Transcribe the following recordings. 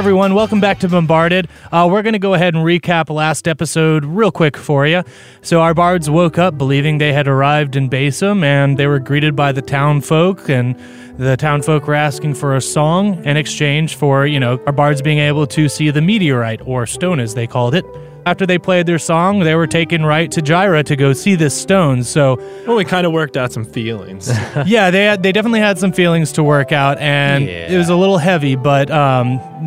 everyone. Welcome back to Bombarded. We're going to go ahead and recap last episode real quick for you. So our bards woke up believing they had arrived in Basim, and they were greeted by the town folk, and the town folk were asking for a song in exchange for, you know, our bards being able to see the meteorite, or stone as they called it. After they played their song, they were taken right to Gyra to go see this stone. So, well, we kind of worked out some feelings. Yeah, they definitely had some feelings to work out, and it was a little heavy, but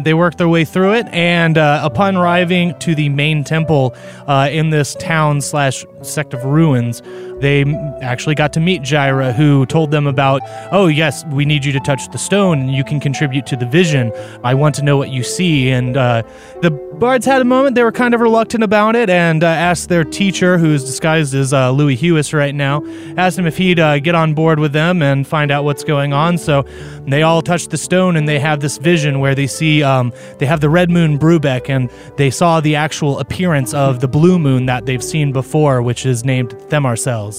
they worked their way through it. And upon arriving to the main temple in this town/sect of ruins, they actually got to meet Gyra, who told them about, oh, yes, we need you to touch the stone, and you can contribute to the vision. I want to know what you see. And the bards had a moment. They were kind of reluctant about it, and asked their teacher, who's disguised as Louis Hewis right now, asked him if he'd get on board with them and find out what's going on. So they all touch the stone, and they have this vision where they see they have the red moon Brubeck, and they saw the actual appearance of the blue moon that they've seen before, which is named The Marcells.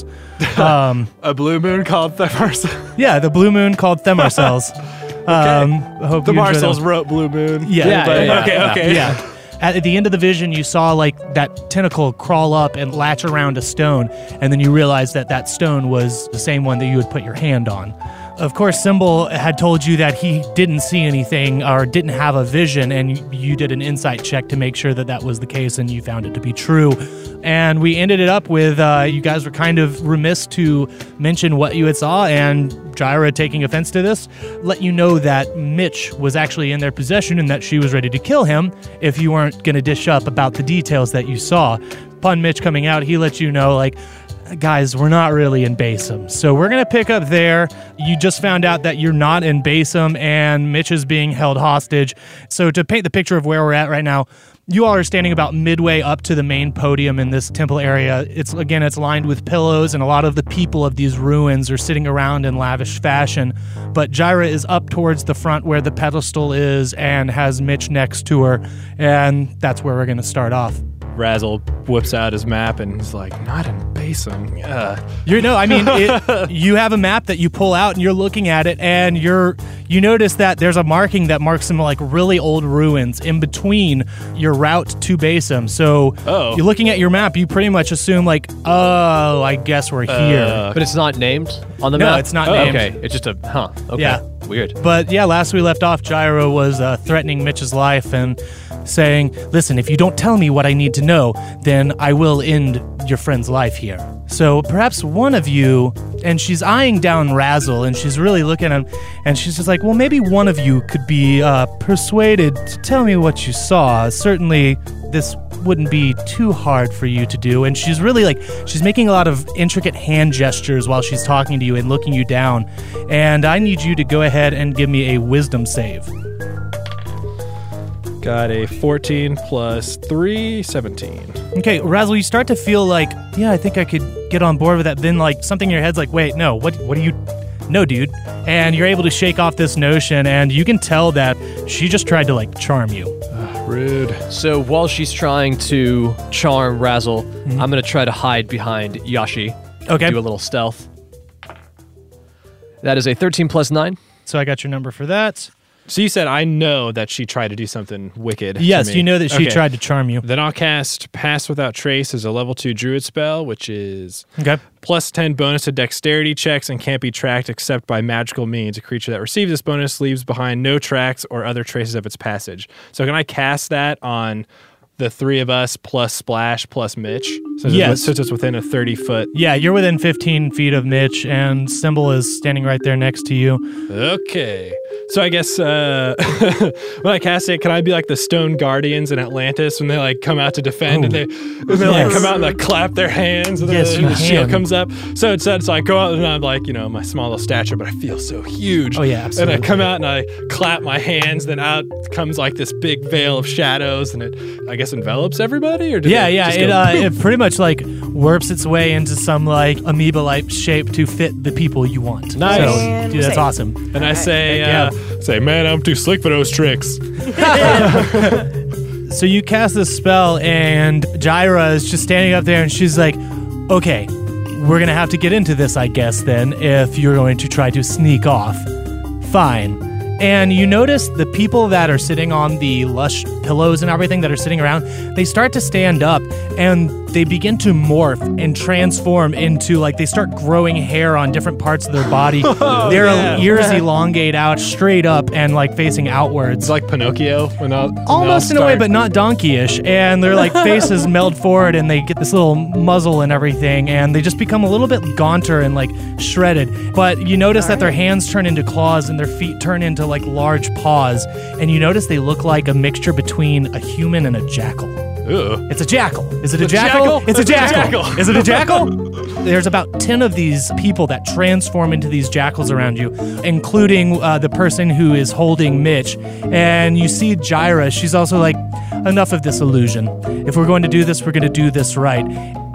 A blue moon called The Marcells? Yeah, the blue moon called The Marcells. The Marcells wrote blue moon. Yeah. At the end of the vision, you saw, like, that tentacle crawl up and latch around a stone, and then you realized that that stone was the same one that you would put your hand on. Of course, Cymbal had told you that he didn't see anything or didn't have a vision, and you did an insight check to make sure that that was the case, and you found it to be true. And we ended it up with you guys were kind of remiss to mention what you had saw, and Jaira, taking offense to this, let you know that Mitch was actually in their possession and that she was ready to kill him if you weren't going to dish up about the details that you saw. Upon Mitch coming out, he let you know, like, guys, we're not really in Basim. So we're going to pick up there. You just found out that you're not in Basim, and Mitch is being held hostage. So to paint the picture of where we're at right now, you all are standing about midway up to the main podium in this temple area. It's lined with pillows, and a lot of the people of these ruins are sitting around in lavish fashion. But Gyra is up towards the front where the pedestal is and has Mitch next to her, and that's where we're going to start off. Razzle whips out his map and is like, not in Basim. You have a map that you pull out, and you're looking at it, and you notice that there's a marking that marks some, like, really old ruins in between your route to Basim. So You're looking at your map, you pretty much assume, like, oh, I guess we're here. But it's not named on the map? No, it's not named. Okay, it's just a, okay. Yeah. Weird. But yeah, last we left off, Gyra was threatening Mitch's life and saying, listen, if you don't tell me what I need to know, then I will end your friend's life here. So perhaps one of you, and she's eyeing down Razzle, and she's really looking at him, and she's just like, well, maybe one of you could be persuaded to tell me what you saw. Certainly this wouldn't be too hard for you to do. And she's really, like, she's making a lot of intricate hand gestures while she's talking to you and looking you down. And I need you to go ahead and give me a wisdom save. Got a 14 plus 3, 17. Okay, Razzle, you start to feel like, yeah, I think I could get on board with that. Then, like, something in your head's like, wait, no, what are you... No, dude. And you're able to shake off this notion, and you can tell that she just tried to, like, charm you. Rude. So while she's trying to charm Razzle, I'm going to try to hide behind Yashi. Okay. Do a little stealth. That is a 13 plus 9. So I got your number for that. So you said I know that she tried to do something wicked. Yes, to me. You know that she tried to charm you. Then I'll cast Pass Without Trace as a level 2 druid spell, which is plus 10 bonus to dexterity checks and can't be tracked except by magical means. A creature that receives this bonus leaves behind no tracks or other traces of its passage. So can I cast that on the three of us plus Splash plus Mitch? Since it's within a 30-foot. Yeah, you're within 15 feet of Mitch, and Cymbal is standing right there next to you. Okay. So I guess when I cast it, can I be like the Stone Guardians in Atlantis when they, like, come out to defend and they come out and, like, clap their hands and the shield comes up? So it said, so I go out and I'm like, you know, my small little stature, but I feel so huge. Oh yeah, absolutely. And I come out and I clap my hands, then out comes like this big veil of shadows, and it, I guess, envelops everybody. Or it pretty much, like, warps its way into some, like, amoeba-like shape to fit the people you want. Nice. So, dude, that's awesome. And I say, man, I'm too slick for those tricks. So you cast this spell, and Gyra is just standing up there, and she's like, okay, we're going to have to get into this, I guess, then, if you're going to try to sneak off. Fine. And you notice the people that are sitting on the lush pillows and everything that are sitting around, they start to stand up and they begin to morph and transform into, like, they start growing hair on different parts of their body. Their ears elongate out straight up and, like, facing outwards. It's like Pinocchio. Almost in a way, but not donkey-ish. And their, like, faces meld forward and they get this little muzzle and everything. And they just become a little bit gaunter and, like, shredded. But you notice that their hands turn into claws and their feet turn into, like, large paws. And you notice they look like a mixture between a human and a jackal. Ew. It's a jackal. Is it a jackal? There's about 10 of these people that transform into these jackals around you, including the person who is holding Mitch. And you see Gyra. She's also like, enough of this illusion. If we're going to do this, we're going to do this right.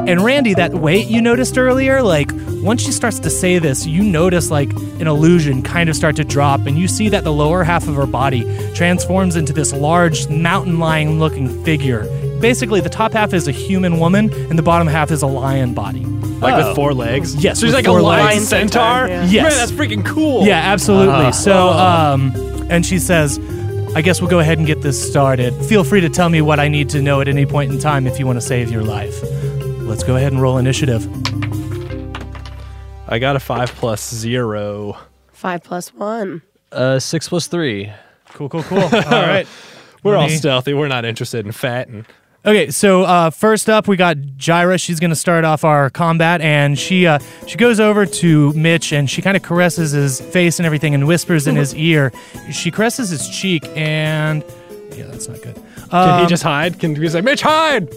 And Randy, that weight you noticed earlier, like, once she starts to say this, you notice, like, an illusion kind of start to drop, and you see that the lower half of her body transforms into this large mountain lion-looking figure. Basically, the top half is a human woman, and the bottom half is a lion body. With four legs? Yes. So she's like a lion centaur? Yeah. Yes. Man, that's freaking cool. Yeah, absolutely. And she says, I guess we'll go ahead and get this started. Feel free to tell me what I need to know at any point in time if you want to save your life. Let's go ahead and roll initiative. I got a 5 + 0. 5 + 1. 6 + 3. Cool. All right. We're all stealthy. We're not interested in fatting. Okay, so first up, we got Gyra. She's going to start off our combat, and she goes over to Mitch, and she kind of caresses his face and everything and whispers in his ear. She caresses his cheek, and... Yeah, that's not good. Can he just hide? Can he say, Mitch, hide!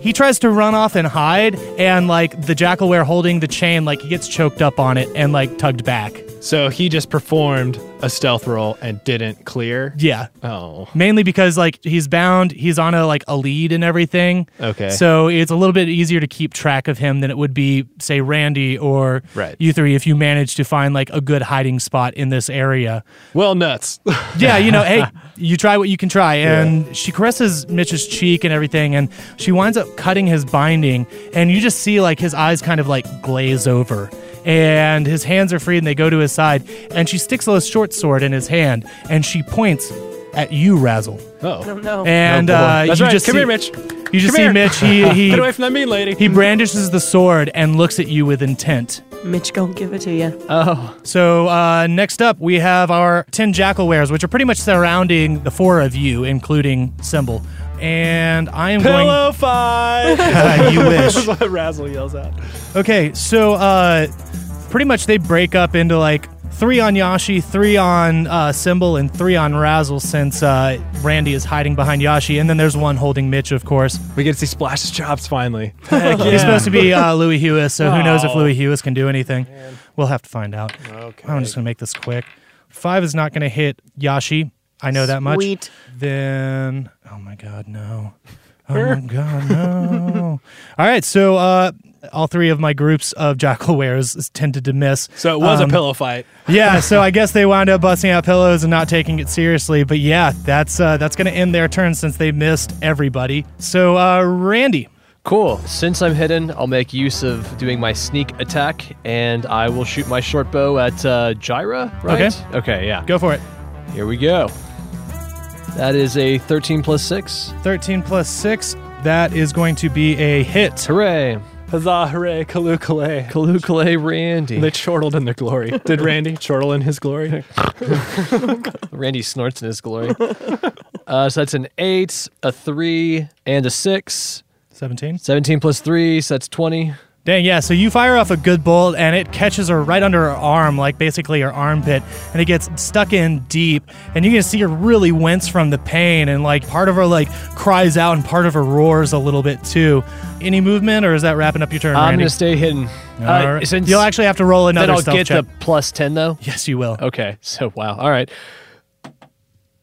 He tries to run off and hide, and, like, the jackalware holding the chain, like, he gets choked up on it and, like, tugged back. So he just performed a stealth roll and didn't clear? Yeah. Oh. Mainly because, like, he's bound, he's on a lead and everything. Okay. So it's a little bit easier to keep track of him than it would be, say, Randy or you three if you managed to find, like, a good hiding spot in this area. Well, nuts. Yeah, you know, hey, you try what you can try. And she caresses Mitch's cheek and everything, and she winds up cutting his binding, and you just see, like, his eyes kind of, like, glaze over. And his hands are free, and they go to his side. And she sticks a short sword in his hand, and she points at you, Razzle. Oh. I don't know. And that's right. Come here, Mitch. You just see Mitch. He get away from that mean lady. He brandishes the sword and looks at you with intent. Mitch gonna give it to you. Oh. So next up, we have our 10 jackalwares, which are pretty much surrounding the four of you, including Cymbal. And I am Pillow fight! You wish. That's what Razzle yells out. Okay, so pretty much they break up into, like, 3 on Yashi, 3 on Cymbal, and 3 on Razzle, since Randy is hiding behind Yashi. And then there's one holding Mitch, of course. We get to see Splash's chops finally. Yeah. He's supposed to be Louis Hewis, so who knows if Louis Hewis can do anything. Man. We'll have to find out. Okay. I'm just going to make this quick. 5 is not going to hit Yashi. I know that much. Sweet. Then, oh my God, no. Oh my God, no. All right, so all 3 of my groups of jackalwares tended to miss. So it was a pillow fight. Yeah, so I guess they wound up busting out pillows and not taking it seriously. But yeah, that's going to end their turn since they missed everybody. So Randy. Cool. Since I'm hidden, I'll make use of doing my sneak attack, and I will shoot my short bow at Gyra, right? Okay, yeah. Go for it. Here we go. That is a 13 + 6. 13 + 6. That is going to be a hit. Hooray. Huzzah, hooray, Kalukale. Kalukale, Randy. They chortled in their glory. Did Randy chortle in his glory? Randy snorts in his glory. So that's an 8, a 3, and a 6. 17. 17 + 3, so that's 20. Dang, yeah, so you fire off a good bolt, and it catches her right under her arm, like basically her armpit, and it gets stuck in deep, and you can see her really wince from the pain, and like part of her like cries out, and part of her roars a little bit too. Any movement, or is that wrapping up your turn, Randy? I'm going to stay hidden. Right. Since you'll actually have to roll another stealth check. Then I'll get the +10, though? Yes, you will. Okay, so wow, all right.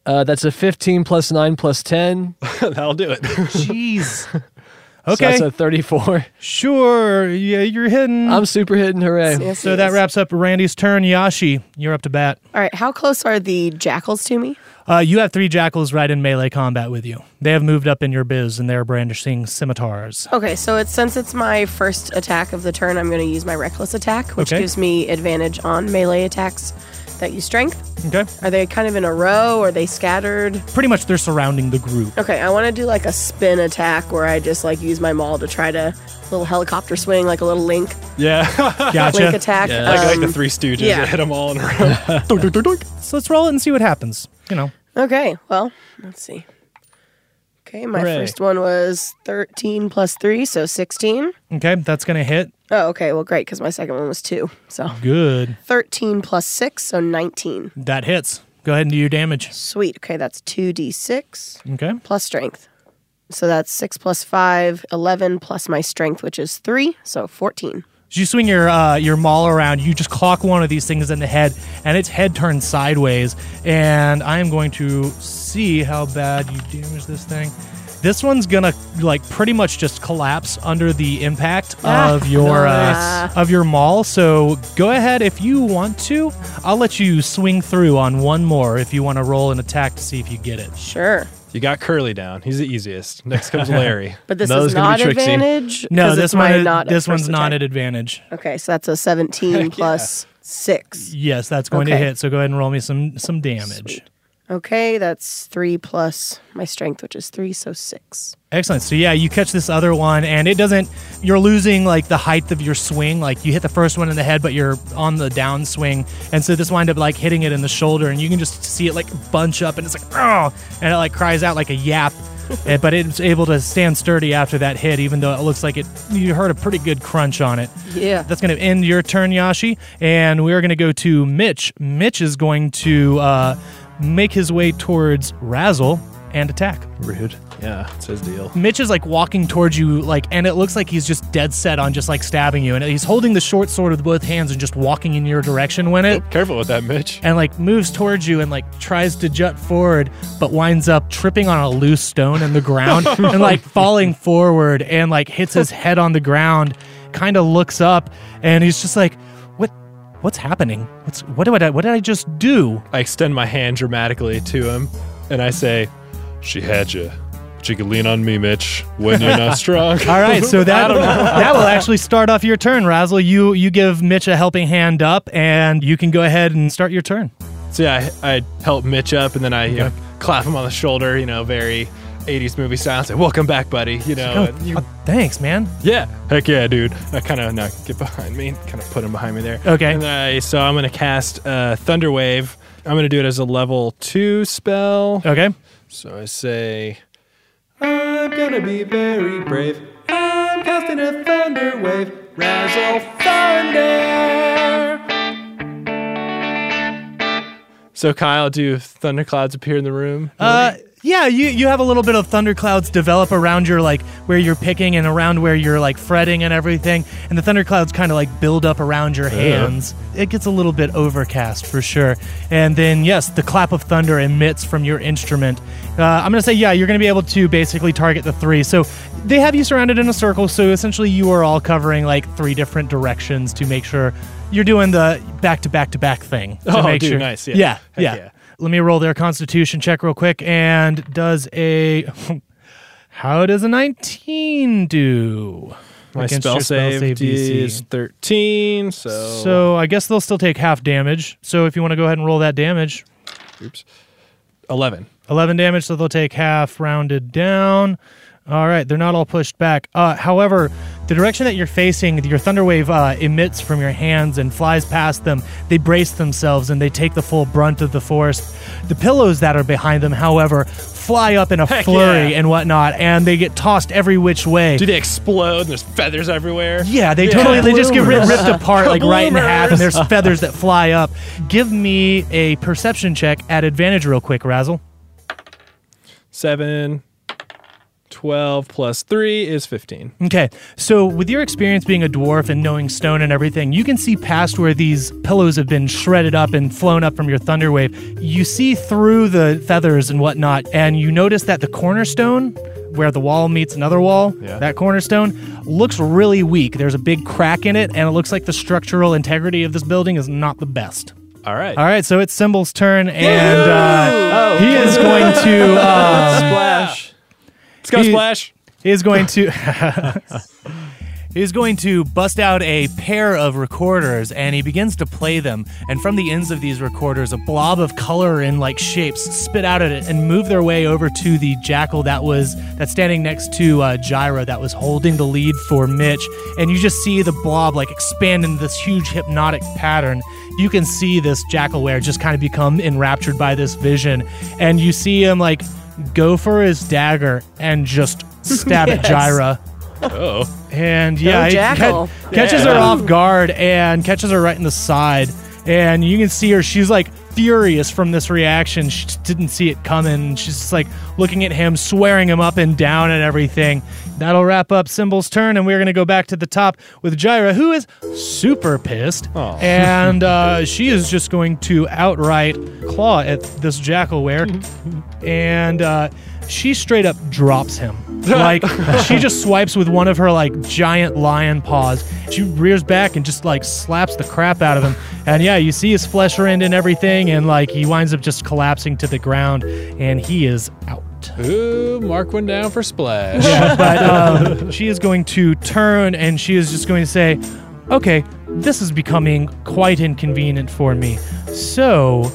That's a 15 + 9 + 10. That'll do it. Jeez. Okay. So that's a 34. Sure. Yeah, you're hidden. I'm super hidden. Hooray. Yes, so that wraps up Randy's turn. Yashi, you're up to bat. All right. How close are the jackals to me? You have 3 jackals right in melee combat with you. They have moved up in your biz, and they're brandishing scimitars. Okay, so since it's my first attack of the turn, I'm going to use my reckless attack, which gives me advantage on melee attacks That you strength? Okay. Are they kind of in a row? Or are they scattered? Pretty much they're surrounding the group. Okay, I want to do like a spin attack where I just like use my maul to try to little helicopter swing, like a little Link. Yeah. Gotcha. Link attack. Yeah. Like the Three Stooges. Yeah. Hit them all in a row. So let's roll it and see what happens. You know. Okay, well, let's see. Okay, my first one was 13 plus 3, so 16. Okay, that's going to hit. Oh, okay, well, great, because my second one was 2. So good. 13 plus 6, so 19. That hits. Go ahead and do your damage. Sweet. Okay, that's 2d6. Okay. Plus strength. So that's 6 plus 5, 11 plus my strength, which is 3, so 14. As you swing your maul around, you just clock one of these things in the head, and its head turns sideways. And I am going to see how bad you damage this thing. This one's gonna like pretty much just collapse under the impact of your maul. So go ahead if you want to. I'll let you swing through on one more if you want to roll an attack to see if you get it. Sure. You got Curly down. He's the easiest. Next comes Larry. But this is not advantage? No, this one's not at advantage. Okay, so that's a 17 plus 6. Yes, that's going to hit. So go ahead and roll me some damage. Sweet. Okay, that's 3 plus my strength, which is 3, so 6. Excellent. So yeah, you catch this other one, and you're losing like the height of your swing. Like you hit the first one in the head, but you're on the downswing. And so this wind up like hitting it in the shoulder, and you can just see it like bunch up, and it's like, oh, and it like cries out like a yap. But it's able to stand sturdy after that hit, even though it looks like you heard a pretty good crunch on it. Yeah. That's going to end your turn, Yashi. And we're going to go to Mitch. Mitch is going to make his way towards Razzle and attack. Rude. Yeah, it's his deal. Mitch is like walking towards you, like, and it looks like he's just dead set on just like stabbing you, and he's holding the short sword with both hands and just walking in your direction when it. Careful with that, Mitch. And like moves towards you and like tries to jut forward, but winds up tripping on a loose stone in the ground and like falling forward and like hits his head on the ground. Kind of looks up and he's just like, what's happening? What did I just do? I extend my hand dramatically to him, and I say, "She had you. But you can lean on me, Mitch, when you're not strong." All right, so that will actually start off your turn, Razzle. You give Mitch a helping hand up, and you can go ahead and start your turn. So yeah, I help Mitch up, and then I clap him on the shoulder, very 80s movie style, say, "Welcome back, buddy." Thanks, man. Yeah. Heck yeah, dude. I get behind me, kind of put him behind me there. Okay. And so I'm going to cast Thunder Wave. I'm going to do it as a level 2 spell. Okay. So I say, "I'm going to be very brave. I'm casting a Thunder Wave. Razzle Thunder." So Kyle, do thunderclouds appear in the room? Yeah, you have a little bit of thunderclouds develop around your, like, where you're picking and around where you're, like, fretting and everything, and the thunderclouds kind of, like, build up around your hands. It gets a little bit overcast, for sure. And then, yes, the clap of thunder emits from your instrument. I'm going to say, yeah, you're going to be able to basically target the three. So they have you surrounded in a circle, so essentially you are all covering, like, 3 different directions to make sure you're doing the back-to-back-to-back thing. To make sure. Nice. Yeah. Let me roll their constitution check real quick. And how does a 19 do? My spell save DC is 13. So I guess they'll still take half damage. So if you want to go ahead and roll that damage. Oops. 11. 11 damage, so they'll take half rounded down. All right, they're not all pushed back. However, the direction that you're facing, your thunder wave emits from your hands and flies past them. They brace themselves, and they take the full brunt of the force. The pillows that are behind them, however, fly up in a flurry and whatnot, and they get tossed every which way. Do they explode, and there's feathers everywhere? Yeah, they just get ripped apart, like right in half, and there's feathers that fly up. Give me a perception check at advantage real quick, Razzle. 7... 12 plus 3 is 15. Okay, so with your experience being a dwarf and knowing stone and everything, you can see past where these pillows have been shredded up and flown up from your thunder wave. You see through the feathers and whatnot, and you notice that the cornerstone, where the wall meets another wall, that cornerstone, looks really weak. There's a big crack in it, and it looks like the structural integrity of this building is not the best. All right, so it's Cymbal's turn, and he is going to... Splash. He is going to He's going to bust out a pair of recorders, and he begins to play them. And from the ends of these recorders, a blob of color and like shapes spit out at it and move their way over to the jackal that's standing next to Gyra, that was holding the lead for Mitch. And you just see the blob like expand into this huge hypnotic pattern. You can see this jackalware just kind of become enraptured by this vision, and you see him like go for his dagger and just stab yes. at Gyra. Oh. And yeah, catches her off guard and catches her right in the side. And you can see her, she's like furious from this reaction. She didn't see it coming. She's just like looking at him, swearing him up and down and everything. That'll wrap up Cymbal's turn, and we're going to go back to the top with Gyra, who is super pissed. Oh. And she is just going to outright claw at this jackalware. And she straight up drops him. Like, she just swipes with one of her, like, giant lion paws. She rears back and just, like, slaps the crap out of him. And, yeah, you see his flesh rend and everything, and, like, he winds up just collapsing to the ground, and he is out. Ooh, mark one down for Splash. Yeah, but she is going to turn, and she is just going to say, okay, this is becoming quite inconvenient for me. So,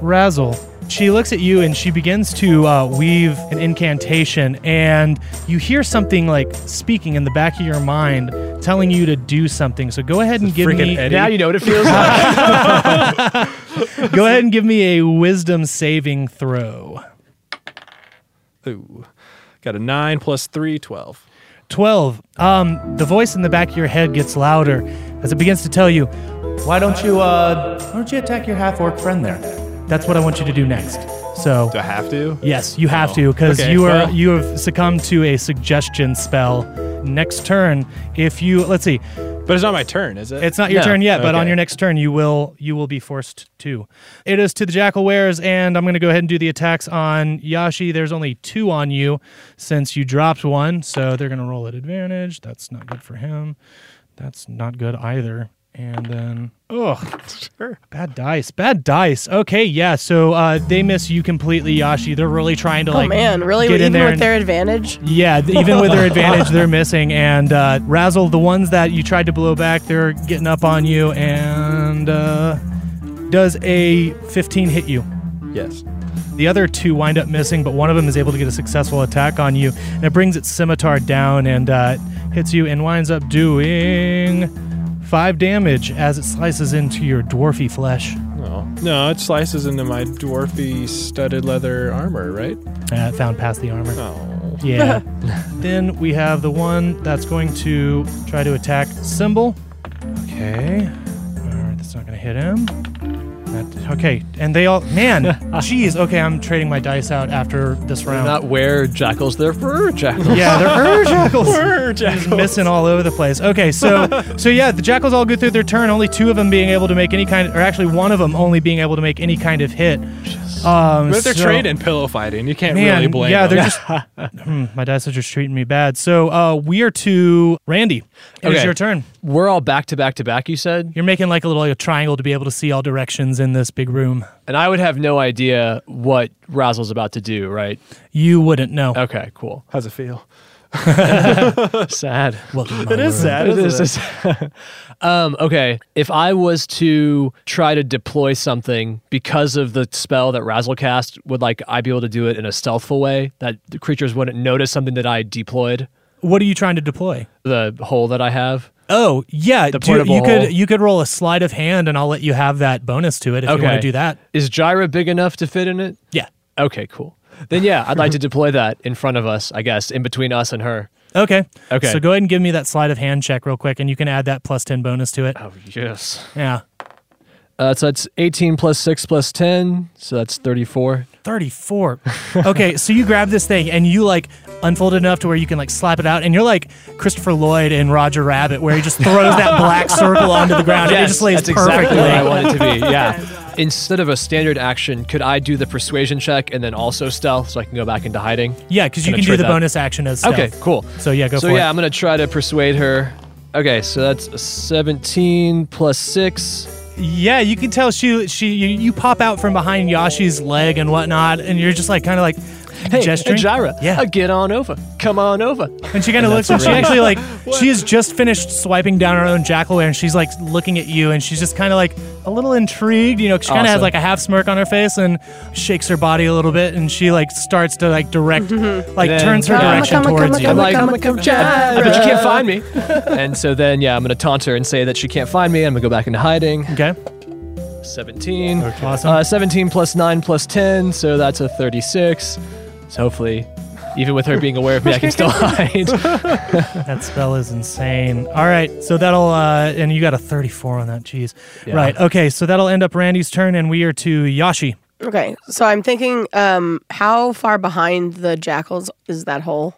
Razzle. She looks at you, and she begins to weave an incantation, and you hear something like speaking in the back of your mind, telling you to do something. So go ahead and give me... Eddie. Now you know what it feels like. Go ahead and give me a wisdom saving throw. Ooh. Got a 9 plus 3, 12. 12. The voice in the back of your head gets louder as it begins to tell you, why don't you attack your half-orc friend there? That's what I want you to do next. So, do I have to? Yes, you have to, because okay, you have succumbed to a suggestion spell. Next turn, if you let's see. But it's not my turn, is it? It's not your turn yet, but on your next turn you will be forced to. It is to the jackalwares, and I'm gonna go ahead and do the attacks on Yashi. There's only 2 on you since you dropped one, so they're gonna roll at advantage. That's not good for him. That's not good either. And then, bad dice. Okay, yeah, so they miss you completely, Yashi. They're really trying to, really? Get in there. Even with their advantage? Yeah, even with their advantage, they're missing. And Razzle, the ones that you tried to blow back, they're getting up on you. And does a 15 hit you? Yes. The other 2 wind up missing, but one of them is able to get a successful attack on you. And it brings its scimitar down and hits you and winds up doing... 5 damage as it slices into your dwarfy flesh. No, it slices into my dwarfy studded leather armor, right? It found past the armor. Oh. Yeah. Then we have the one that's going to try to attack Cymbal. Okay. All right, that's not going to hit him. Okay, and they all... Man, jeez. Okay, I'm trading my dice out after this round. They're not were jackals, they're fur jackals. Yeah, they're fur jackals. Fur jackals. Just missing all over the place. Okay, so yeah, the jackals all go through their turn, only 2 of them being able to make any kind of... Or actually, one of them only being able to make any kind of hit. But they're trading pillow fighting. You can't really blame them. Yeah, they're just... my dice are just treating me bad. So we are to Randy. It's your turn. We're all back to back, you said? You're making like a little triangle to be able to see all directions in this big room. And I would have no idea what Razzle's about to do, right? You wouldn't know. Okay, cool. How's it feel? Sad. It is sad. It is sad. Okay, if I was to try to deploy something because of the spell that Razzle cast, would I be able to do it in a stealthful way that the creatures wouldn't notice something that I deployed? What are you trying to deploy? The hole that I have. Oh, yeah. You could roll a sleight of hand, and I'll let you have that bonus to it if you want to do that. Is Gyra big enough to fit in it? Yeah. Okay, cool. Then, yeah, I'd like to deploy that in front of us, I guess, in between us and her. Okay. So go ahead and give me that sleight of hand check real quick, and you can add that plus 10 bonus to it. Oh, yes. Yeah. So that's 18 plus 6 plus 10, so that's 34. 34. Okay, so you grab this thing, and you, unfold it enough to where you can, slap it out, and you're like Christopher Lloyd in Roger Rabbit, where he just throws that black circle onto the ground, and it just lays perfectly. That's exactly what I want it to be, yeah. Instead of a standard action, could I do the persuasion check and then also stealth so I can go back into hiding? Yeah, because you can do the bonus action as stealth. Okay, cool. So yeah, go for it. So yeah, I'm going to try to persuade her. Okay, so that's a 17 plus 6. Yeah, you can tell you pop out from behind Yashi's leg and whatnot, and you're just kind of hey, gesturing. Gyra, yeah. Get on over. Come on over. And she kind of looks, and she actually like, she has just finished swiping down her own jack-o'-lantern, and she's like looking at you, and she's just kind of like a little intrigued, you know, 'cause she kind of has like a half smirk on her face and shakes her body a little bit, and she like starts to like direct, like turns her direction towards you. I'm like, I bet you can't find me. And so then, yeah, I'm going to taunt her and say that she can't find me. I'm going to go back into hiding. Okay. 17. Okay. Awesome. 17 plus 9 plus 10, so that's a 36. So hopefully, even with her being aware of me, I can still hide. That spell is insane. All right, so that'll, and you got a 34 on that, jeez. Yeah. Right, okay, so that'll end up Randy's turn, and we are to Yashi. Okay, so I'm thinking, how far behind the jackals is that hole?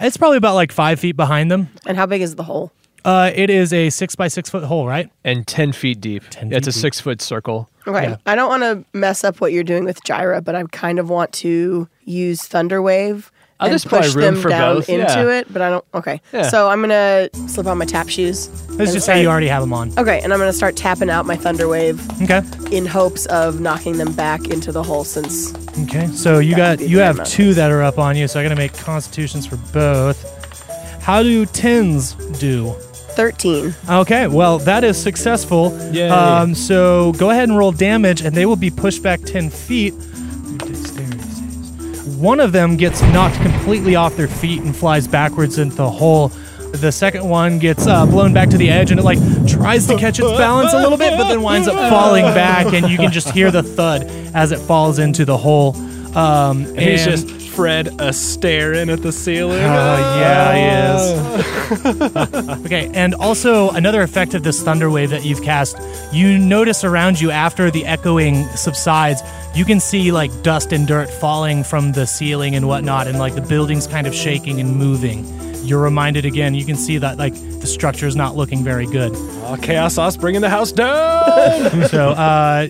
It's probably about like 5 feet behind them. And how big is the hole? It is a 6 by 6 foot hole, right? And 10 feet deep. It's a 6 foot circle. Okay. Yeah. I don't want to mess up what you're doing with Gyra, but I kind of want to use Thunder Wave and push them down into it. But I don't. Okay. Yeah. So I'm gonna slip on my tap shoes. Let's just say you already have them on. Okay. And I'm gonna start tapping out my Thunder Wave. Okay. In hopes of knocking them back into the hole, since. Okay. So you have two that are up on you. So I gotta make constitutions for both. How do tens do? 13. Okay, well, that is successful. Yay. So go ahead and roll damage, and they will be pushed back 10 feet. One of them gets knocked completely off their feet and flies backwards into the hole. The second one gets blown back to the edge, and it like tries to catch its balance a little bit, but then winds up falling back, and you can just hear the thud as it falls into the hole. And he's just Fred staring at the ceiling. Yeah, he is. Okay, and also another effect of this thunder wave that you've cast, you notice around you after the echoing subsides, you can see like dust and dirt falling from the ceiling and whatnot, and like the building's kind of shaking and moving. You're reminded again, you can see that like the structure's not looking very good. Chaos Sauce bringing the house down! So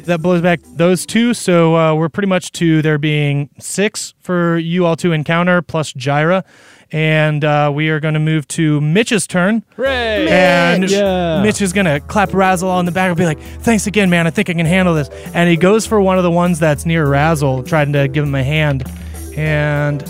that blows back those two, so we're pretty much to there being 6 for you all to encounter, plus Gyra. And we are going to move to Mitch's turn. Hooray! And Mitch is going to clap Razzle on the back and be like, thanks again, man, I think I can handle this. And he goes for one of the ones that's near Razzle, trying to give him a hand. And...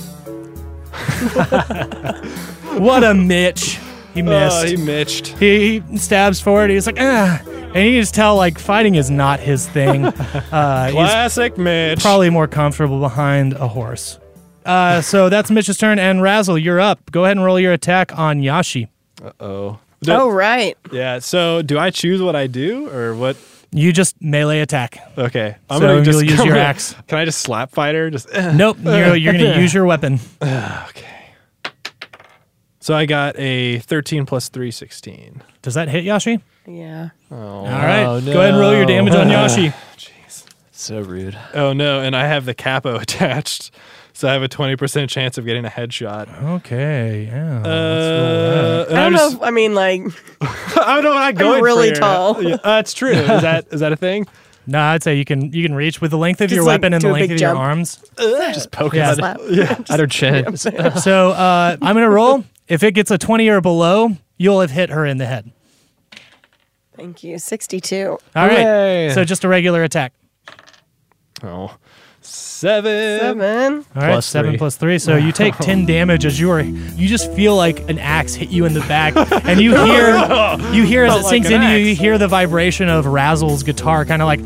What a Mitch. He missed. He mitched. He stabs forward. He's like, ah. And you can just tell, like, fighting is not his thing. Classic Mitch. Probably more comfortable behind a horse. So that's Mitch's turn. And Razzle, you're up. Go ahead and roll your attack on Yashi. Uh-oh. Oh, right. Yeah, so do I choose what I do or what? You just melee attack. Okay. You'll use your axe. Can I just slap fighter? Nope. You're going to use your weapon. Okay. So I got a 13 plus 3, 16. Does that hit Yashi? Yeah. Oh, all right. No. Go ahead and roll your damage on Yashi. Jeez. So rude. Oh, no. And I have the capo attached. So I have a 20% chance of getting a headshot. Okay. Yeah. I don't know. If, I mean, like, I don't know what I'm going for. I'm really tall. Yeah, that's true. Is that a thing? No, I'd say you can reach with the length of your weapon and the length of your arms. Just poke at her chin. So I'm going to roll. If it gets a 20 or below, you'll have hit her in the head. Thank you. 62. All right. Yay. So just a regular attack. Oh. 7. All right, plus 7 plus 3. So you take 10 damage as you just feel like an axe hit you in the back, and you hear as it sinks into you, you hear the vibration of Razzle's guitar kind of like...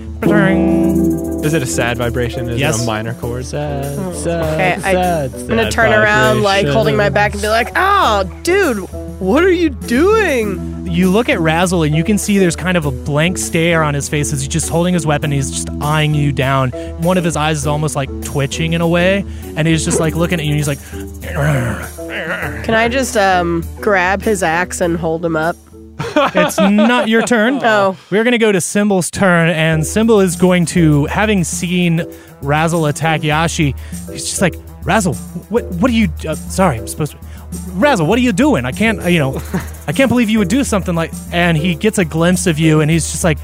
Is it a sad vibration? Is it a minor chord? Sad, I'm going to turn around like holding my back and be like, oh, dude, what are you doing? You look at Razzle, and you can see there's kind of a blank stare on his face as he's just holding his weapon. He's just eyeing you down. One of his eyes is almost like twitching in a way, and he's just like looking at you, and he's like... Can I just grab his axe and hold him up? It's not your turn. Oh. We're going to go to Cymbal's turn, and Cymbal is going to, having seen Razzle attack Yashi, he's just like, Razzle, what are you... sorry, I'm supposed to... Razzle, what are you doing? I can't believe you would do something like... And he gets a glimpse of you, and he's just like,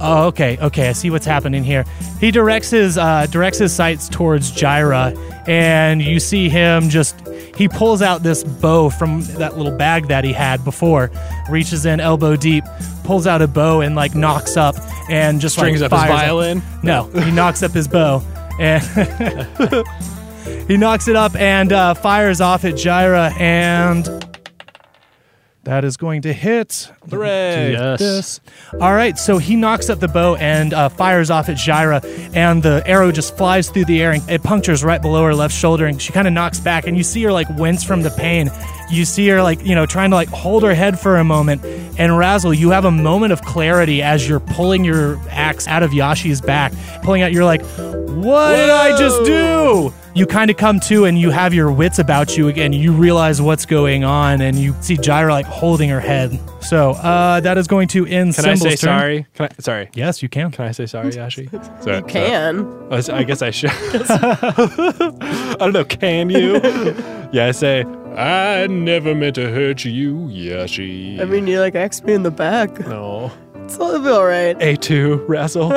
oh, okay, I see what's happening here. He directs his sights towards Gyra, and you see him just... He pulls out this bow from that little bag that he had before, reaches in elbow deep, pulls out a bow, and, like, knocks up, and just... Strings up his violin? No, he knocks up his bow, and... He knocks it up and fires off at Gyra, and that is going to hit. Hooray! Yes. This. All right, so he knocks up the bow and fires off at Gyra, and the arrow just flies through the air, and it punctures right below her left shoulder, and she kind of knocks back, and you see her, like, wince from the pain. You see her, like, you know, trying to, like, hold her head for a moment, and Razzle, you have a moment of clarity as you're pulling your axe out of Yashi's back, pulling out, you're like, what did I just do? You kind of come to, and you have your wits about you again. You realize what's going on, and you see Gyra, like, holding her head. So that is going to end Cymbal's turn. Can I say sorry? Sorry. Yes, you can. Can I say sorry, Yashi? Sorry. You can. I guess I should. I don't know. Can you? Yeah, I say, I never meant to hurt you, Yashi. I mean, you, like, axed me in the back. No. It's all right. A2, Razzle.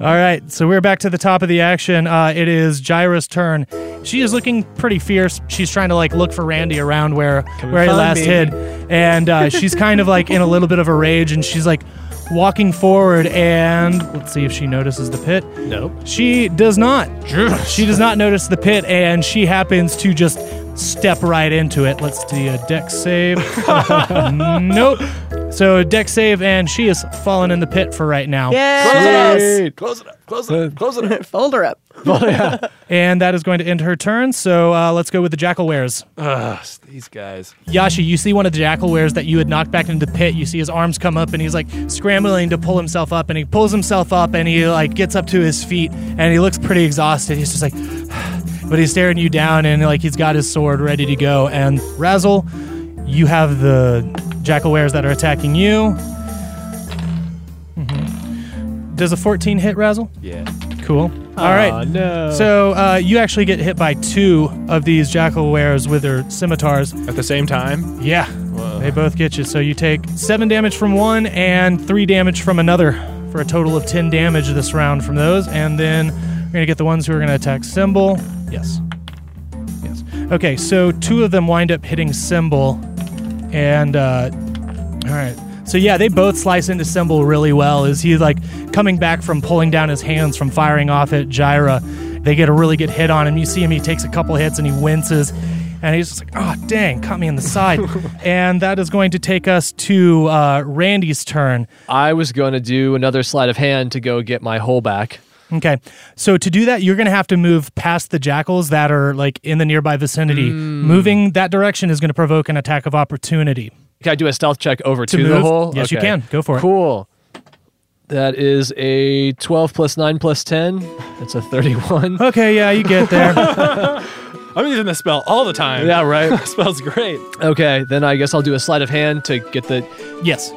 All right, so we're back to the top of the action. It is Gyra's turn. She is looking pretty fierce. She's trying to, like, look for Randy around where he last hid. And she's kind of, like, in a little bit of a rage, and she's, like, walking forward, and let's see if she notices the pit. Nope. She does not. She does not notice the pit, and she happens to just step right into it. Let's do a dex save. Nope. So dex save, and she is fallen in the pit for right now. Yes. Close it up. Close it up. Close it up. Close it up. Fold her up. Well, yeah. And that is going to end her turn. So let's go with the jackalwares. Ugh, these guys. Yashi, you see one of the jackalwares that you had knocked back into the pit. You see his arms come up, and he's, like, scrambling to pull himself up, and he pulls himself up, and he, like, gets up to his feet, and he looks pretty exhausted. He's just like, but he's staring you down, and, like, he's got his sword ready to go. And Razzle, you have the jackalwares that are attacking you. Mm-hmm. Does a 14 hit, Razzle? Yeah. Cool. All right. Oh, no. So you actually get hit by two of these jackalwares with their scimitars. At the same time? Yeah. Whoa. They both get you. So you take 7 damage from one and 3 damage from another for a total of 10 damage this round from those. And then we're going to get the ones who are going to attack Cymbal. Yes. Yes. Okay, so two of them wind up hitting Cymbal. And, all right. So, yeah, they both slice into Cymbal really well as he's, like, coming back from pulling down his hands from firing off at Gyra. They get a really good hit on him. You see him, he takes a couple hits, and he winces. And he's just like, oh, dang, caught me on the side. And that is going to take us to Randy's turn. I was going to do another sleight of hand to go get my hole back. Okay. So to do that, you're going to have to move past the jackals that are, like, in the nearby vicinity. Moving that direction is going to provoke an attack of opportunity. Can I do a stealth check over to the hole? Yes, okay. You can. Go for it. Cool. That is a 12 plus 9 plus 10. That's a 31. Okay, yeah, you get there. I'm using this spell all the time. Yeah, right? This spell's great. Okay, then I guess I'll do a sleight of hand to get the... Yes.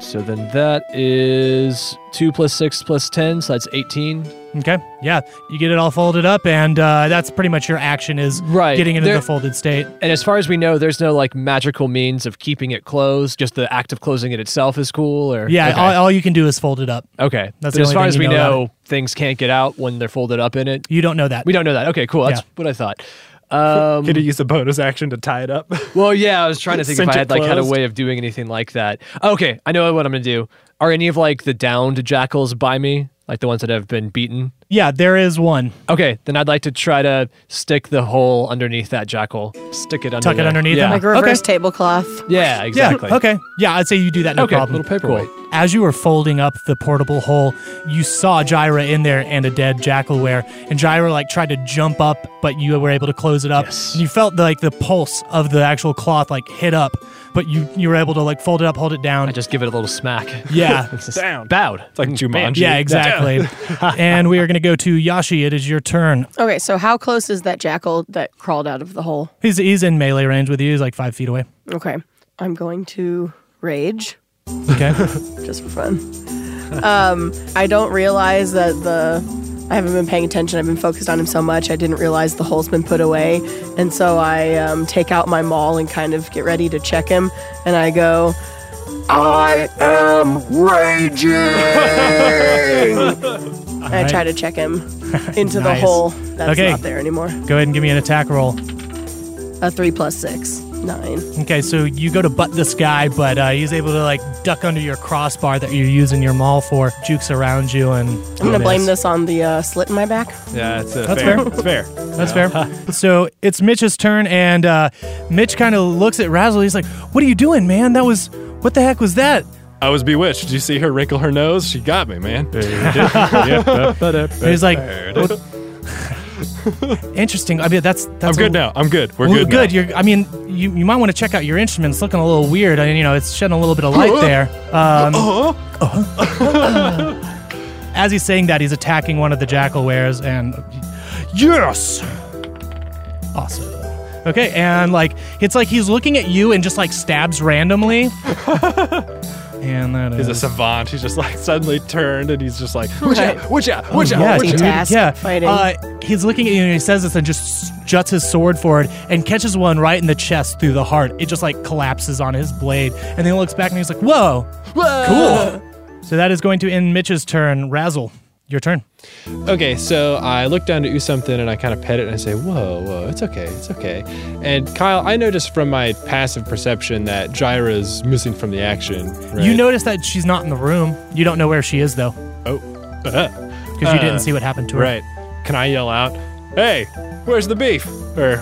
So then that is 2 plus 6 plus 10, so that's 18. Okay, yeah. You get it all folded up, and that's pretty much your action is getting it into the folded state. And as far as we know, there's no, like, magical means of keeping it closed. Just the act of closing it itself is cool? Or yeah, okay. All you can do is fold it up. Okay. That's as far as we know, things can't get out when they're folded up in it. You don't know that. We don't know that. Okay, cool. That's what I thought. Could you use a bonus action to tie it up? Well, yeah, I was trying to think if I had, like, had a way of doing anything like that. Okay, I know what I'm going to do. Are any of, like, the downed jackals by me? Like the ones that have been beaten? Yeah, there is one. Okay, then I'd like to try to stick the hole underneath that jackal. Stick it underneath. Tuck it underneath them? Like reverse tablecloth. Yeah, exactly. Yeah, okay. Yeah, I'd say you do that, no problem. Okay, little paperweight. Cool. As you were folding up the portable hole, you saw Gyra in there and a dead jackalware. And Gyra, like, tried to jump up, but you were able to close it up. Yes. And you felt, like, the pulse of the actual cloth, like, hit up. But you were able to, like, fold it up, hold it down. I just give it a little smack. Yeah. It's down. Bowed. It's like Jumanji. Yeah, exactly. And we are going to go to Yashi. It is your turn. Okay, so how close is that jackal that crawled out of the hole? He's in melee range with you. He's like 5 feet away. Okay. I'm going to rage. Okay. Just for fun. I don't realize that I haven't been paying attention. I've been focused on him so much. I didn't realize the hole's been put away. And so I take out my maul and kind of get ready to check him. And I go, I am raging. Right. I try to check him into the hole that's not there anymore. Go ahead and give me an attack roll. A 3 plus 6. 9. Okay, so you go to butt this guy, but he's able to like duck under your crossbar that you're using your maul for, jukes around you, and I'm gonna blame this on the slit in my back. Yeah, that's fair. It's fair. That's fair. So it's Mitch's turn, and Mitch kind of looks at Razzle. He's like, "What are you doing, man? What the heck was that?" I was bewitched. Did you see her wrinkle her nose? She got me, man. He's like, interesting. I mean, that's I'm good now. I'm good. We're good. Good. I mean, you might want to check out your instrument. It's looking a little weird. I mean, you know, it's shedding a little bit of light there. As he's saying that, he's attacking one of the jackal wares, and yes, awesome. Okay, and like it's like he's looking at you and just like stabs randomly. And that is a savant. He's just like suddenly turned and he's just like, watch out. Yeah, fighting. He's looking at you and he says this and just juts his sword forward and catches one right in the chest through the heart. It just like collapses on his blade. And then he looks back and he's like, whoa, cool. So that is going to end Mitch's turn. Razzle, your turn. Okay, so I look down to do something and I kind of pet it and I say, whoa, it's okay. And Kyle, I noticed from my passive perception that Jaira's missing from the action. Right? You notice that she's not in the room. You don't know where she is, though. Oh. Because you didn't see what happened to her. Right. Can I yell out, hey, where's the beef? Or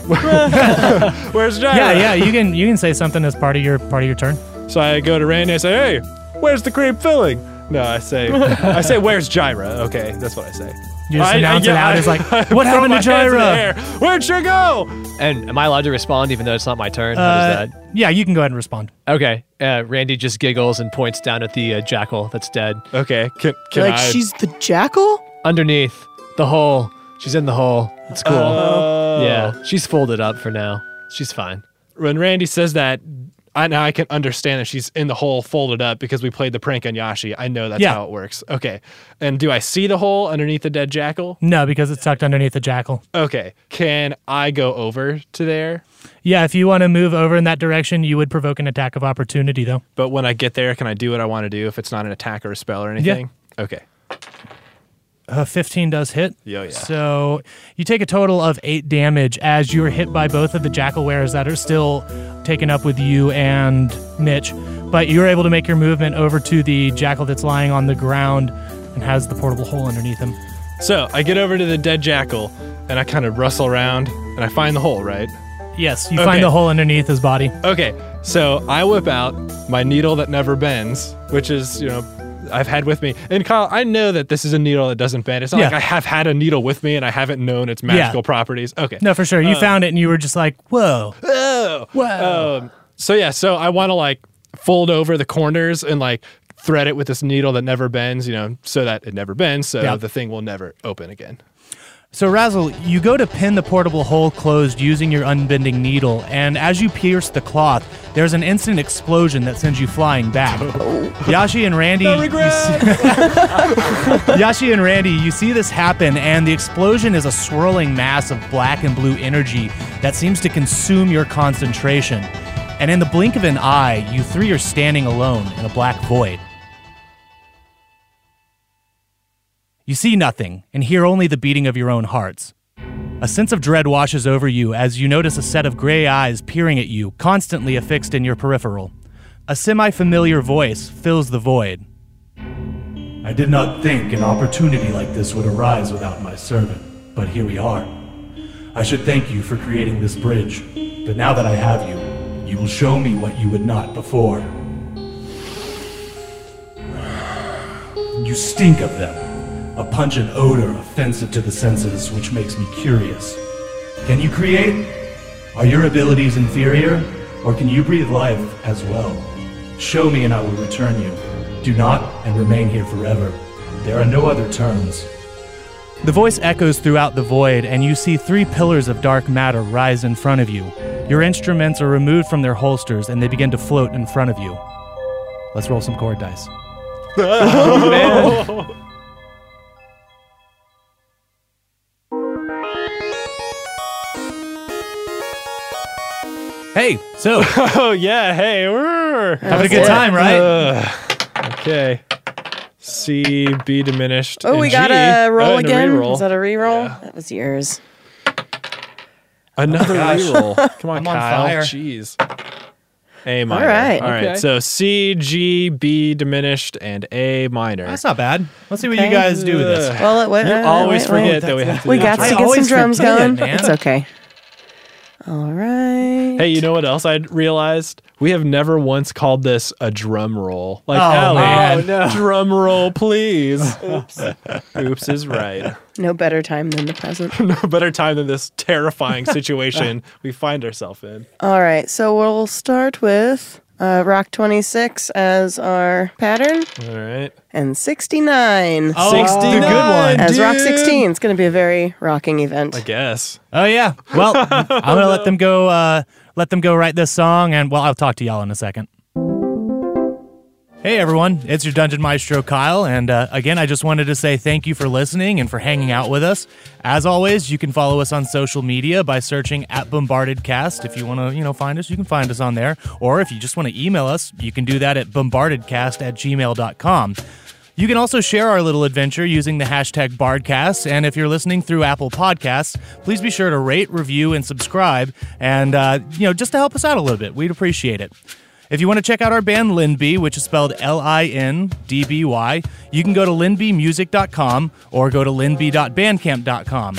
where's Jaira? Yeah, you can say something as part of your turn. So I go to Randy and I say, hey, where's the cream filling? No, I say, where's Jaira? Okay, that's what I say. You just announce it out. It's like, what happened to Jaira? Where'd she go? And am I allowed to respond even though it's not my turn? How does that? Yeah, you can go ahead and respond. Okay. Randy just giggles and points down at the jackal that's dead. Okay. Can I? She's the jackal? Underneath. The hole. She's in the hole. It's cool. Yeah. She's folded up for now. She's fine. When Randy says that, now I can understand that she's in the hole folded up because we played the prank on Yashi. I know that's how it works. Okay. And do I see the hole underneath the dead jackal? No, because it's tucked underneath the jackal. Okay. Can I go over to there? Yeah, if you want to move over in that direction, you would provoke an attack of opportunity, though. But when I get there, can I do what I want to do if it's not an attack or a spell or anything? Yeah. Okay. 15 does hit. Yeah. So you take a total of 8 damage as you are hit by both of the jackal wares that are still taken up with you and Mitch. But you're able to make your movement over to the jackal that's lying on the ground and has the portable hole underneath him. So I get over to the dead jackal and I kind of rustle around and I find the hole, right? Yes, you find the hole underneath his body. Okay, so I whip out my needle that never bends, which is, you know, I've had with me. And Kyle, I know that this is a needle that doesn't bend. It's not like I have had a needle with me and I haven't known its magical properties. Okay. No, for sure. You found it and you were just like, whoa. So I want to like fold over the corners and like thread it with this needle that never bends, you know, so that it never bends. So the thing will never open again. So Razzle, you go to pin the portable hole closed using your unbending needle, and as you pierce the cloth, there's an instant explosion that sends you flying back. Yashi and Randy, no regret. You see this happen, and the explosion is a swirling mass of black and blue energy that seems to consume your concentration. And in the blink of an eye, you three are standing alone in a black void. You see nothing, and hear only the beating of your own hearts. A sense of dread washes over you as you notice a set of gray eyes peering at you, constantly affixed in your peripheral. A semi-familiar voice fills the void. I did not think an opportunity like this would arise without my servant, but here we are. I should thank you for creating this bridge, but now that I have you, you will show me what you would not before. You stink of them. A pungent odor offensive to the senses, which makes me curious. Can you create? Are your abilities inferior, or can you breathe life as well? Show me and I will return you. Do not, and remain here forever. There are no other terms. The voice echoes throughout the void, and you see 3 pillars of dark matter rise in front of you. Your instruments are removed from their holsters, and they begin to float in front of you. Let's roll some chord dice. Oh, man. Hey, so. Oh, yeah, hey. Having a good time, right? Okay. C, B diminished. Oh, we got a roll again. Is that a reroll? Yeah. That was yours. Another reroll. Come on, I'm Kyle. On fire. Jeez. A minor. All right. All right. Okay. So C, G, B diminished, and A minor. That's not bad. Let's see what you guys do with this. Well, we always forget that we have to get some drums going. It's okay. All right. Hey, you know what else I realized? We have never once called this a drum roll. Like, Allie, drum roll, please. Oops. Oops is right. No better time than the present. No better time than this terrifying situation we find ourselves in. All right. So we'll start with Rock 26 as our pattern. All right. And 69. Oh, 69, the good one, as Rock 16. It's going to be a very rocking event, I guess. Oh yeah. Well, I'm going to let them go write this song, and well, I'll talk to y'all in a second. Hey everyone, it's your Dungeon Maestro Kyle, and again, I just wanted to say thank you for listening and for hanging out with us. As always, you can follow us on social media by searching @BombardedCast. If you want to, find us, you can find us on there. Or if you just want to email us, you can do that at bombardedcast@gmail.com. You can also share our little adventure using the hashtag BardCast, and if you're listening through Apple Podcasts, please be sure to rate, review, and subscribe, and, just to help us out a little bit. We'd appreciate it. If you want to check out our band Lindby, which is spelled LINDBY, you can go to lindbymusic.com or go to lindby.bandcamp.com.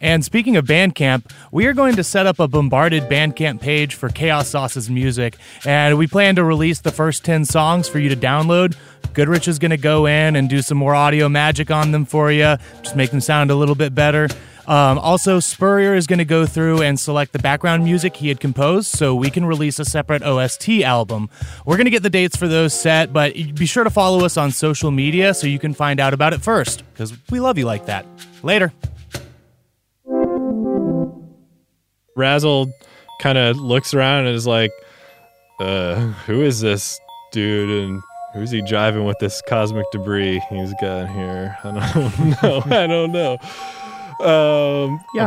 And speaking of Bandcamp, we are going to set up a Bombarded Bandcamp page for Chaos Sauce's music, and we plan to release the first 10 songs for you to download. Goodrich is going to go in and do some more audio magic on them for you, just make them sound a little bit better. Also, Spurrier is going to go through and select the background music he had composed so we can release a separate OST album. We're going to get the dates for those set, but be sure to follow us on social media so you can find out about it first, because we love you like that. Later. Razzle kind of looks around and is like, who is this dude and who's he jiving with this cosmic debris he's got here? I don't know.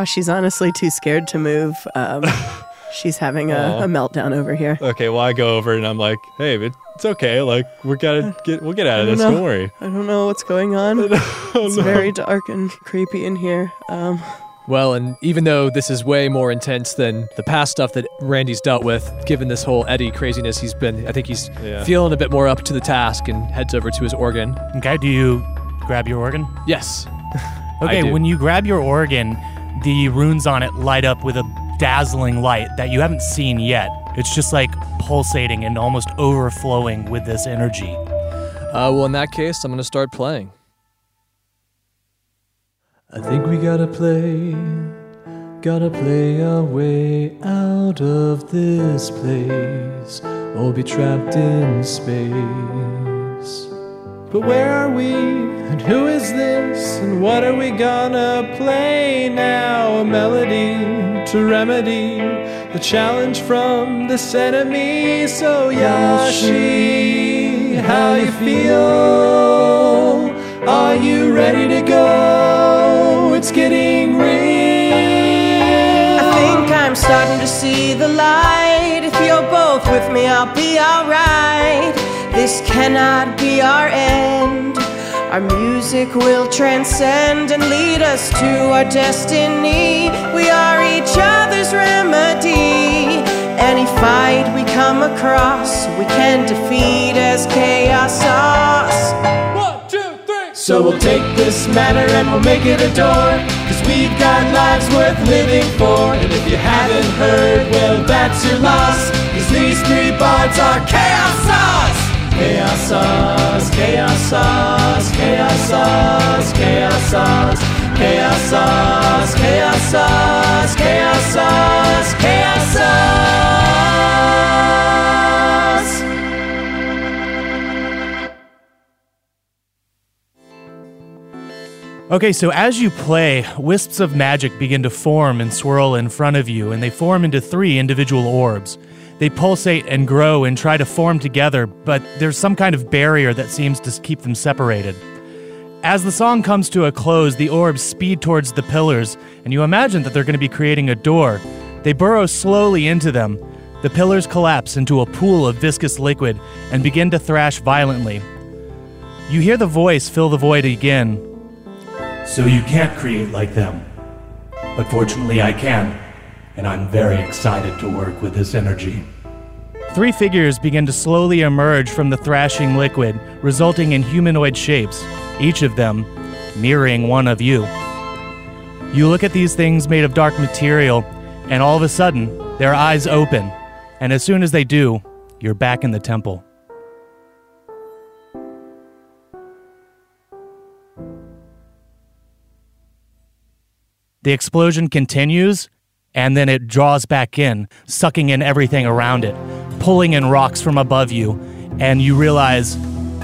She's honestly too scared to move. She's having a meltdown over here. Okay, well, I go over and I'm like, hey, it's okay. Like, we'll get out of this. Don't worry. I don't know what's going on. It's very dark and creepy in here. Well, and even though this is way more intense than the past stuff that Randy's dealt with, given this whole Eddie craziness, I think he's feeling a bit more up to the task and heads over to his organ. Okay, do you grab your organ? Yes. Okay, when you grab your organ, the runes on it light up with a dazzling light that you haven't seen yet. It's just like pulsating and almost overflowing with this energy. Well, in that case, I'm going to start playing. I think we gotta play our way out of this place, or be trapped in space. But where are we, and who is this, and what are we gonna play now? A melody to remedy the challenge from this enemy. So Yashi, how you feel? Are you ready to go? It's getting real. I think I'm starting to see the light. If you're both with me, I'll be alright. This cannot be our end. Our music will transcend and lead us to our destiny. We are each other's remedy. Any fight we come across, we can defeat as chaos sauce. 1, 2, 3. So we'll take this matter and we'll make it a door, 'cause we've got lives worth living for. And if you haven't heard, well, that's your loss, 'cause these three bards are chaos sauce. Chaos sauce, chaos sauce, chaos sauce, chaos sauce, chaos sauce, chaos sauce, chaos sauce, chaos sauce. Okay, so as you play, wisps of magic begin to form and swirl in front of you, and they form into 3 individual orbs. They pulsate and grow and try to form together, but there's some kind of barrier that seems to keep them separated. As the song comes to a close, the orbs speed towards the pillars, and you imagine that they're going to be creating a door. They burrow slowly into them. The pillars collapse into a pool of viscous liquid and begin to thrash violently. You hear the voice fill the void again. So you can't create like them, but fortunately I can. and I'm very excited to work with this energy. Three figures begin to slowly emerge from the thrashing liquid, resulting in humanoid shapes, each of them mirroring one of you. You look at these things made of dark material, and all of a sudden, their eyes open, and as soon as they do, you're back in the temple. The explosion continues, and then it draws back in, sucking in everything around it, pulling in rocks from above you, and you realize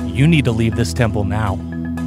you need to leave this temple now.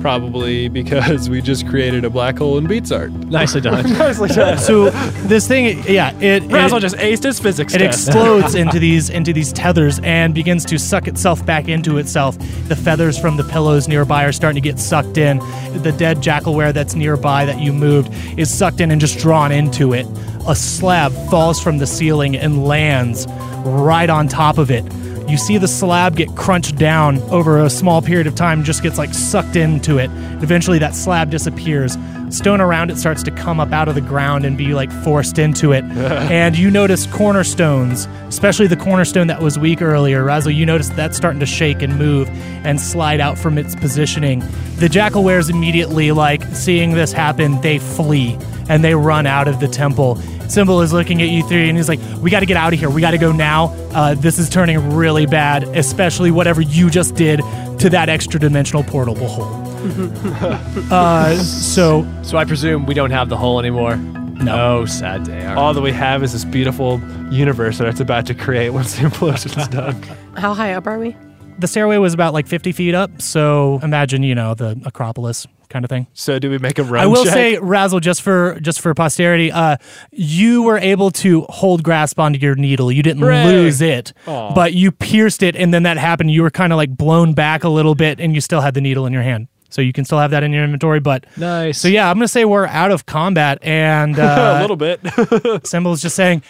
Probably because we just created a black hole in Beats Art. Nicely done. Nicely done. So this thing, yeah, Razzle just aced his physics test. It explodes into these tethers and begins to suck itself back into itself. The feathers from the pillows nearby are starting to get sucked in. The dead jackalware that's nearby that you moved is sucked in and just drawn into it. A slab falls from the ceiling and lands right on top of it. You see the slab get crunched down over a small period of time, just gets like sucked into it. Eventually that slab disappears. Stone around it starts to come up out of the ground and be like forced into it. And you notice cornerstones, especially the cornerstone that was weak earlier. Razzle, you notice that's starting to shake and move and slide out from its positioning. The jackalwares immediately, like seeing this happen, they flee and they run out of the temple. Cymbal is looking at you three, and he's like, we got to get out of here. We got to go now. This is turning really bad, especially whatever you just did to that extra-dimensional portable hole. So I presume we don't have the hole anymore? No. Oh, sad day. All that we have is this beautiful universe that it's about to create once the implosion's done. How high up are we? The stairway was about like 50 feet up, so imagine, the Acropolis kind of thing. So do we make a run check? I will say, Razzle, just for posterity, you were able to hold grasp onto your needle. You didn't lose it, but you pierced it, and then that happened. You were kind of like blown back a little bit, and you still had the needle in your hand. So you can still have that in your inventory, but... Nice. So yeah, I'm going to say we're out of combat, and... a little bit. Symbol's just saying...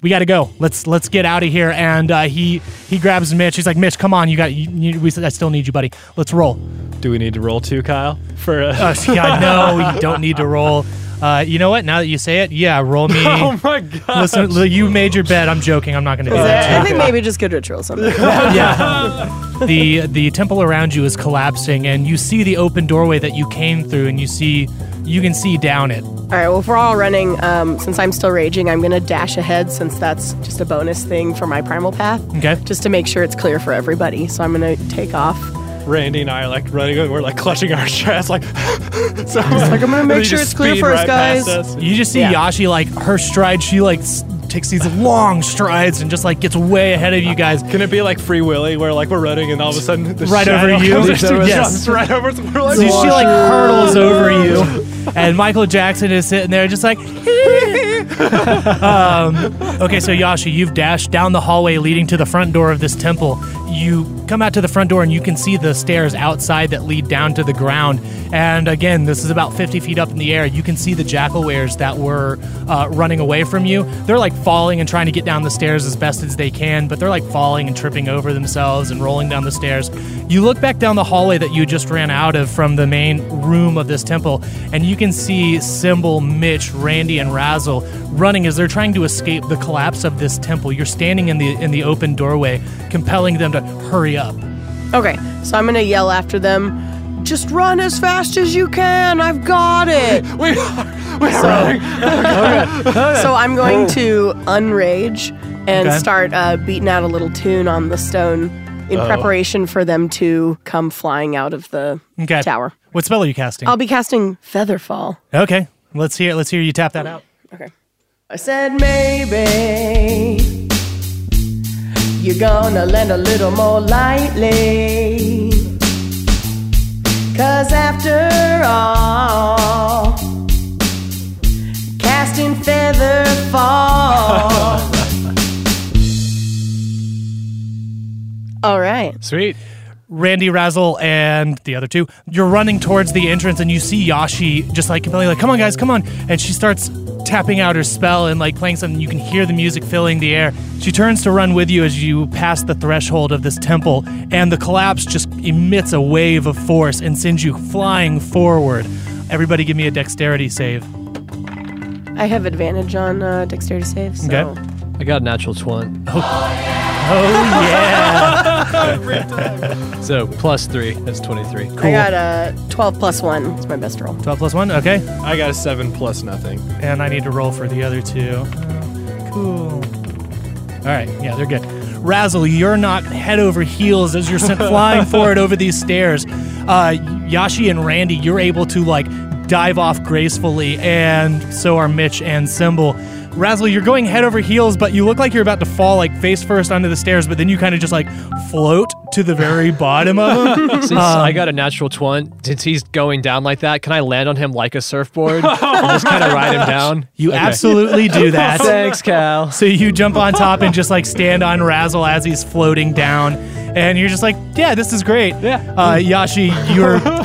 We got to go. Let's get out of here. And he grabs Mitch. He's like, Mitch, come on. I still need you, buddy. Let's roll. Do we need to roll too, Kyle? Yeah, no, you don't need to roll. You know what? Now that you say it, yeah, roll me. Oh my God! Listen, you made your bet. I'm joking. I'm not going to do that. I think maybe just Goodrich roll something. Yeah. The temple around you is collapsing, and you see the open doorway that you came through, and you can see down it. All right. Well, if we're all running, since I'm still raging, I'm going to dash ahead, since that's just a bonus thing for my primal path. Okay. Just to make sure it's clear for everybody, so I'm going to take off. Randy and I are like running, we're like clutching our chests, like. So I'm gonna make sure it's clear for us, guys. You just see Yashi, like her stride, she like takes these long strides and just like gets way ahead of you guys. Can it be like Free Willy, where like we're running and all of a sudden the right over you? Yes, right over. We're like, so she like hurdles over you, and Michael Jackson is sitting there just like. Okay, so Yashi, you've dashed down the hallway leading to the front door of this temple. You come out to the front door, and you can see the stairs outside that lead down to the ground. And again, this is about 50 feet up in the air. You can see the jackalwares that were running away from you. They're like falling and trying to get down the stairs as best as they can, but they're like falling and tripping over themselves and rolling down the stairs. You look back down the hallway that you just ran out of from the main room of this temple, and you can see Cymbal, Mitch, Randy, and Razzle running as they're trying to escape the collapse of this temple. You're standing in the open doorway, compelling them to hurry up. Okay, so I'm going to yell after them, just run as fast as you can, I've got it. We are running. So I'm going to unrage and start beating out a little tune on the stone in preparation for them to come flying out of the tower. What spell are you casting? I'll be casting Feather Fall. Okay, let's hear you tap that out. Okay. I said maybe you're gonna lend a little more lightly, 'cause after all, casting Feather Fall. All right. Sweet. Randy, Razzle, and the other two, you're running towards the entrance, and you see Yashi just like compelling, like, come on, guys, come on. And she starts tapping out her spell and like playing something. You can hear the music filling the air. She turns to run with you as you pass the threshold of this temple, and the collapse just emits a wave of force and sends you flying forward. Everybody give me a dexterity save. I have advantage on dexterity saves. So. Okay. I got a natural 20. Oh, yeah. So +3. That's 23. Cool. I got a 12 +1. It's my best roll. 12 +1. Okay. I got a 7 +0. And I need to roll for the other two. Cool. All right. Yeah, they're good. Razzle, you're not head over heels as you're sent flying forward over these stairs. Yashi and Randy, you're able to like dive off gracefully, and so are Mitch and Cymbal. Razzle, you're going head over heels, but you look like you're about to fall like face first onto the stairs, but then you kind of just like float to the very bottom of him. Since I got a natural 20, since he's going down like that, can I land on him like a surfboard? And just kind of ride him down? You absolutely do that. Thanks, Cal. So you jump on top and just like stand on Razzle as he's floating down, and you're just like, yeah, this is great. Yeah. Yashi,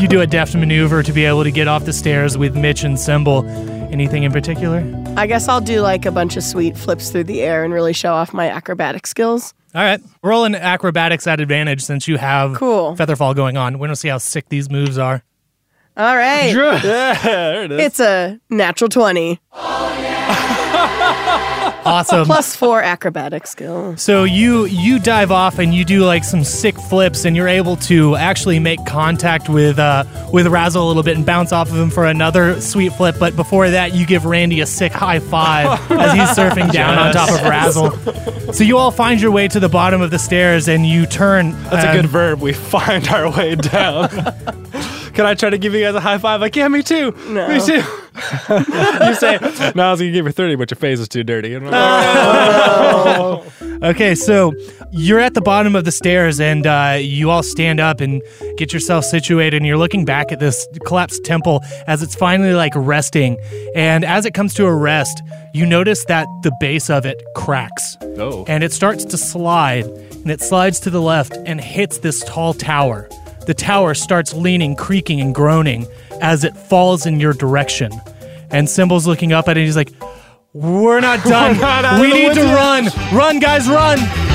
you do a deft maneuver to be able to get off the stairs with Mitch and Cymbal. Anything in particular? I guess I'll do like a bunch of sweet flips through the air and really show off my acrobatic skills. All right. Roll an acrobatics at advantage since you have Feather Fall going on. We're going to see how sick these moves are. All right. Yeah, there it is. It's a natural 20. Oh, yeah. Awesome. +4 acrobatic skill. So you dive off and you do like some sick flips, and you're able to actually make contact with Razzle a little bit and bounce off of him for another sweet flip. But before that, you give Randy a sick high five as he's surfing down on top of Razzle. So you all find your way to the bottom of the stairs, and you turn. That's a good verb. We find our way down. Can I try to give you guys a high five? Like, yeah, me too. No. Me too. You say, no, I was going to give her 30, but your face is too dirty. And Okay, so you're at the bottom of the stairs, and you all stand up and get yourself situated, and you're looking back at this collapsed temple as it's finally, like, resting. And as it comes to a rest, you notice that the base of it cracks. Oh. And it starts to slide, and it slides to the left and hits this tall tower. The tower starts leaning, creaking, and groaning as it falls in your direction. And Cymbal's looking up at it, and he's like, we're not done. We need to run. Run, guys, run.